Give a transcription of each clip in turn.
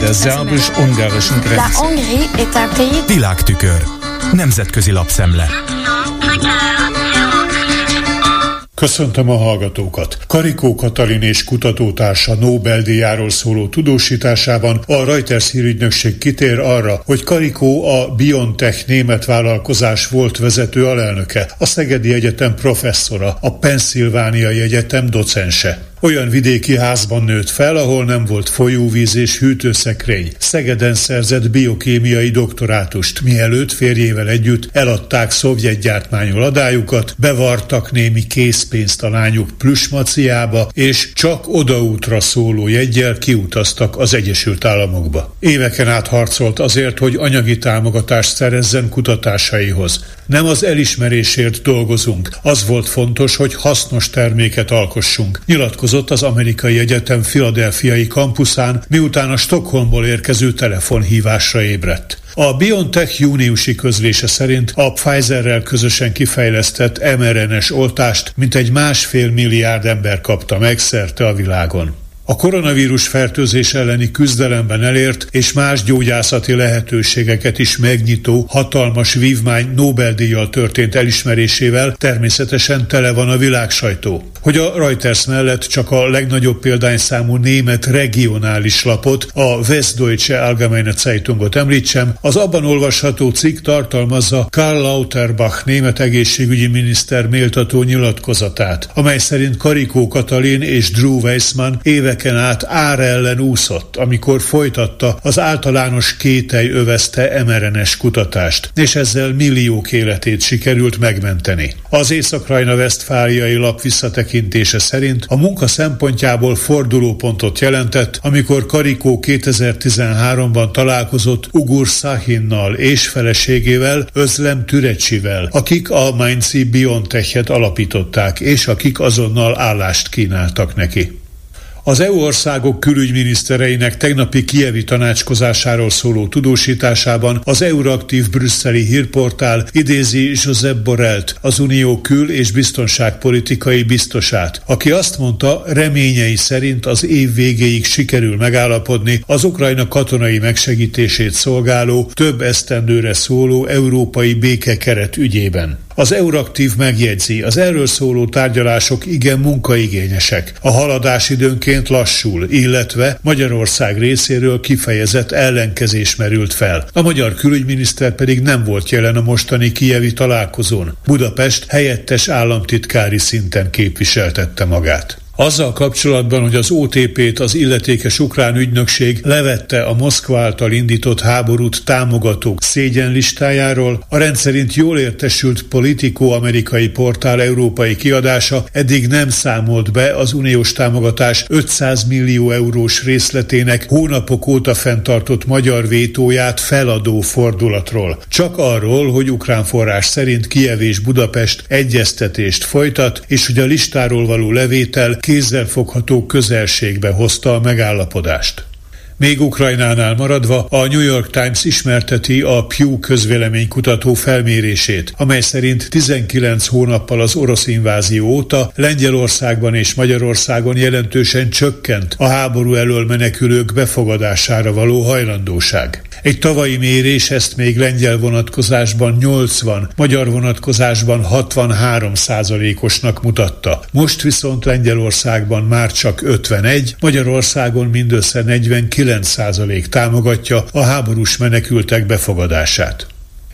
De szerbus-ungarischen Grenze. Világtükör. Nemzetközi lapszemle. Köszöntöm a hallgatókat! Karikó Katalin és kutatótársa Nobel-díjáról szóló tudósításában a Reuters hírügynökség kitér arra, hogy Karikó a BioNTech német vállalkozás volt vezető alelnöke, a Szegedi Egyetem professzora, a Pennsylvániai Egyetem docense. Olyan vidéki házban nőtt fel, ahol nem volt folyóvíz és hűtőszekrény. Szegeden szerzett biokémiai doktorátust, mielőtt férjével együtt eladták szovjet gyártmányol adályukat, bevartak némi készpénzt a lányuk plüsmaciába, és csak odaútra szóló jeggyel kiutaztak az Egyesült Államokba. Éveken át harcolt azért, hogy anyagi támogatást szerezzen kutatásaihoz. Nem az elismerésért dolgozunk, az volt fontos, hogy hasznos terméket alkossunk, nyilatkozott az amerikai egyetem Philadelphiai kampuszán, miután a Stockholmból érkező telefonhívásra ébredt. A BioNTech júniusi közlése szerint a Pfizerrel közösen kifejlesztett mRNA-s oltást mintegy 1,5 milliárd ember kapta meg szerte a világon. A koronavírus fertőzés elleni küzdelemben elért és más gyógyászati lehetőségeket is megnyitó hatalmas vívmány Nobel-díjjal történt elismerésével természetesen tele van a világ sajtó. Hogy a Reuters mellett csak a legnagyobb példányszámú német regionális lapot, a Westdeutsche Allgemeine Zeitungot említsem, az abban olvasható cikk tartalmazza Karl Lauterbach német egészségügyi miniszter méltató nyilatkozatát, amely szerint Karikó Katalin és Drew Weissman éveken át ár ellen úszott, amikor folytatta az általános kételj övezte mRNA-s kutatást, és ezzel milliók életét sikerült megmenteni. Az Észak-Rajna-Vesztfáliai lap visszatekintése szerint a munka szempontjából fordulópontot jelentett, amikor Karikó 2013-ban találkozott Ugur Sahinnal és feleségével, Özlem Türecivel, akik a mainzi BioNTech-et alapították, és akik azonnal állást kínáltak neki. Az EU országok külügyminisztereinek tegnapi kijevi tanácskozásáról szóló tudósításában az Euractiv brüsszeli hírportál idézi Josep Borrellt, az unió kül- és biztonságpolitikai biztosát, aki azt mondta, reményei szerint az év végéig sikerül megállapodni az Ukrajna katonai megsegítését szolgáló, több esztendőre szóló európai békekeret ügyében. Az Euractiv megjegyzi, az erről szóló tárgyalások igen munkaigényesek. A haladás időnként lassul, illetve Magyarország részéről kifejezett ellenkezés merült fel. A magyar külügyminiszter pedig nem volt jelen a mostani kijevi találkozón. Budapest helyettes államtitkári szinten képviseltette magát. Azzal kapcsolatban, hogy az OTP-t az illetékes ukrán ügynökség levette a Moszkva által indított háborút támogatók szégyenlistájáról, a rendszerint jól értesült Politico amerikai portál európai kiadása eddig nem számolt be az uniós támogatás 500 millió eurós részletének hónapok óta fenntartott magyar vétóját feladó fordulatról. Csak arról, hogy ukrán forrás szerint Kijev és Budapest egyeztetést folytat, és hogy a listáról való levétel kézzelfogható közelségbe hozta a megállapodást. Még Ukrajnánál maradva, a New York Times ismerteti a Pew közvéleménykutató felmérését, amely szerint 19 hónappal az orosz invázió óta Lengyelországban és Magyarországon jelentősen csökkent a háború elől menekülők befogadására való hajlandóság. Egy tavalyi mérés ezt még lengyel vonatkozásban 80, magyar vonatkozásban 63%-osnak mutatta. Most viszont Lengyelországban már csak 51, Magyarországon mindössze 49% támogatja a háborús menekültek befogadását.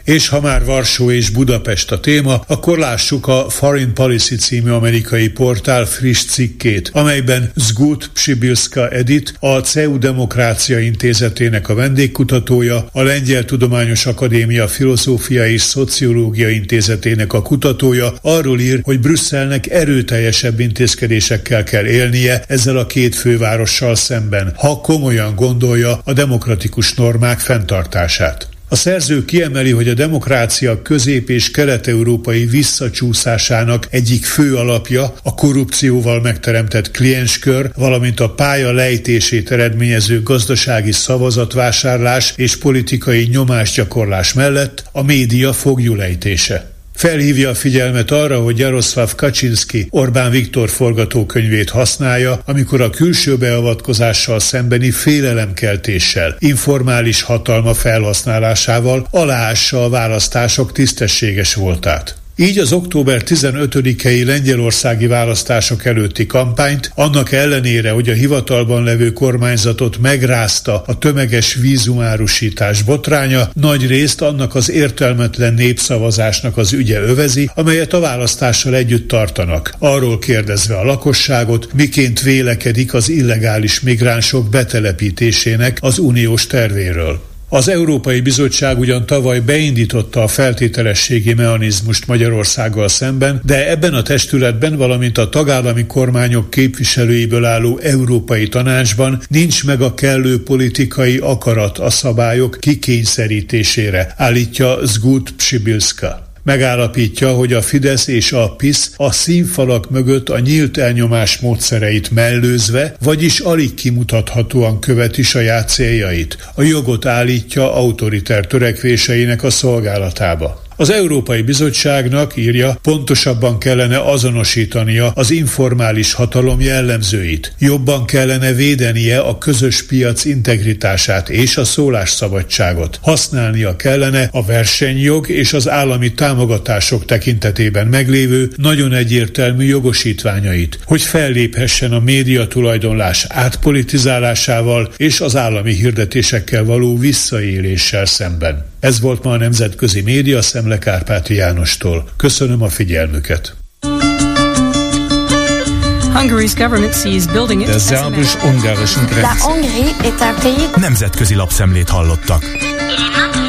És ha már Varsó és Budapest a téma, akkor lássuk a Foreign Policy című amerikai portál friss cikkét, amelyben Zgut Psibilszka Edit, a CEU Demokrácia Intézetének a vendégkutatója, a Lengyel Tudományos Akadémia Filozófia és Szociológia Intézetének a kutatója arról ír, hogy Brüsszelnek erőteljesebb intézkedésekkel kell élnie ezzel a két fővárossal szemben, ha komolyan gondolja a demokratikus normák fenntartását. A szerző kiemeli, hogy a demokrácia közép- és kelet-európai visszacsúszásának egyik fő alapja a korrupcióval megteremtett klienskör, valamint a pálya lejtését eredményező gazdasági szavazatvásárlás és politikai nyomásgyakorlás mellett a média foglyulejtése. Felhívja a figyelmet arra, hogy Jaroszláv Kaczynszki Orbán Viktor forgatókönyvét használja, amikor a külső beavatkozással szembeni félelemkeltéssel, informális hatalma felhasználásával aláássa a választások tisztességes voltát. Így az október 15-i lengyelországi választások előtti kampányt, annak ellenére, hogy a hivatalban levő kormányzatot megrázta a tömeges vízumárusítás botránya, nagy részt annak az értelmetlen népszavazásnak az ügye övezi, amelyet a választással együtt tartanak. Arról kérdezve a lakosságot, miként vélekedik az illegális migránsok betelepítésének az uniós tervéről. Az Európai Bizottság ugyan tavaly beindította a feltételességi mechanizmust Magyarországgal szemben, de ebben a testületben, valamint a tagállami kormányok képviselőiből álló Európai Tanácsban nincs meg a kellő politikai akarat a szabályok kikényszerítésére, állítja Zgut Psibilszka. Megállapítja, hogy a Fidesz és a PISZ a színfalak mögött a nyílt elnyomás módszereit mellőzve, vagyis alig kimutathatóan követi saját céljait. A jogot állítja autoriter törekvéseinek a szolgálatába. Az Európai Bizottságnak, írja, pontosabban kellene azonosítania az informális hatalom jellemzőit. Jobban kellene védenie a közös piac integritását és a szólásszabadságot. Használnia kellene a versenyjog és az állami támogatások tekintetében meglévő, nagyon egyértelmű jogosítványait, hogy felléphessen a médiatulajdonlás átpolitizálásával és az állami hirdetésekkel való visszaéléssel szemben. Ez volt ma a Nemzetközi Média Szemle Kárpáti Jánostól. Köszönöm a figyelmüket. De zárbus ungarischen Grenzen. Nemzetközi lapszemlét hallottak.